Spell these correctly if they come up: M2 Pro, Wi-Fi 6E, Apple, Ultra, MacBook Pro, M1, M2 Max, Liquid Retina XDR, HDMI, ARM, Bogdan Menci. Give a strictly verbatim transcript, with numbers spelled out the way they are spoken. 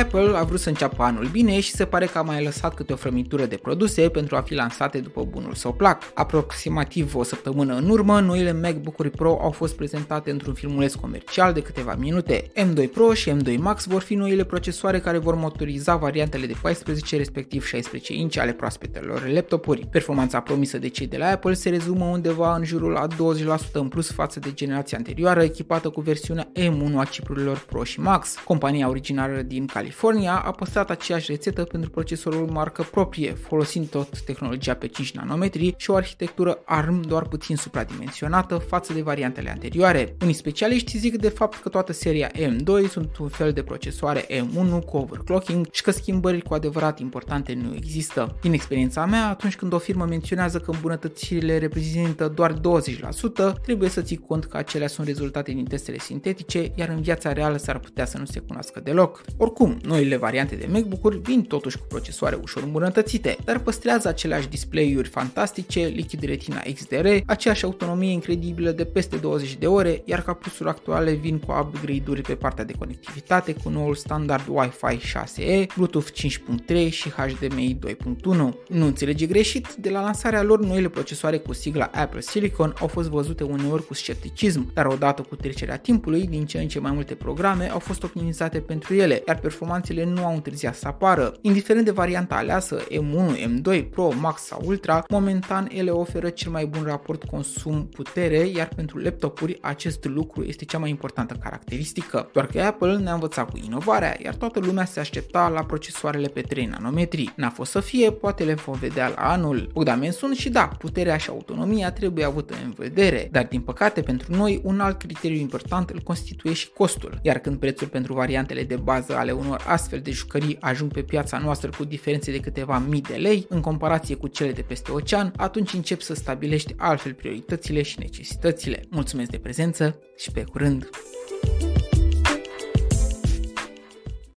Apple a vrut să înceapă anul bine și se pare că a mai lăsat câte o frămitură de produse pentru a fi lansate după bunul său plac. Aproximativ o săptămână în urmă, noile MacBook-uri Pro au fost prezentate într-un filmuleț comercial de câteva minute. M doi Pro și M doi Max vor fi noile procesoare care vor motoriza variantele de paisprezece respectiv șaisprezece inci ale proaspetelor laptopuri. Performanța promisă de cei de la Apple se rezumă undeva în jurul a douăzeci la sută în plus față de generația anterioară, echipată cu versiunea M unu a chipurilor Pro și Max. Compania originară din California a păstrat aceeași rețetă pentru procesorul marcă proprie, folosind tot tehnologia pe cinci nanometri și o arhitectură A R M doar puțin supradimensionată față de variantele anterioare. Unii specialiști zic de fapt că toată seria M doi sunt un fel de procesoare M unu cu overclocking și că schimbări cu adevărat importante nu există. Din experiența mea, atunci când o firmă menționează că îmbunătățirile reprezintă doar douăzeci la sută, trebuie să ții cont că acelea sunt rezultate din testele sintetice, iar în viața reală s-ar putea să nu se cunoască deloc. Oricum, noile variante de MacBook-uri vin totuși cu procesoare ușor îmbunătățite, dar păstrează aceleași display-uri fantastice, Liquid Retina X D R, aceeași autonomie incredibilă de peste douăzeci de ore, iar ca plusuri actuale vin cu upgrade-uri pe partea de conectivitate cu noul standard Wi-Fi șase E, Bluetooth cinci punct trei și H D M I doi punct unu. Nu înțelege greșit, de la lansarea lor, noile procesoare cu sigla Apple Silicon au fost văzute uneori cu scepticism, dar odată cu trecerea timpului, din ce în ce mai multe programe au fost optimizate pentru ele, iar performanțele nu au întârziat să apară. Indiferent de varianta aleasă, M unu, M doi, Pro, Max sau Ultra, momentan ele oferă cel mai bun raport consum-putere, iar pentru laptopuri acest lucru este cea mai importantă caracteristică. Doar că Apple ne-a învățat cu inovarea, iar toată lumea se aștepta la procesoarele pe trei nanometri. N-a fost să fie, poate le vom vedea la anul. Bogdan Menci și da, puterea și autonomia trebuie avută în vedere, dar din păcate pentru noi un alt criteriu important îl constituie și costul, iar când prețul pentru variantele de bază ale unor astfel de jucării ajung pe piața noastră cu diferențe de câteva mii de lei în comparație cu cele de peste ocean, atunci încep să stabilești altfel prioritățile și necesitățile. Mulțumesc de prezență și pe curând!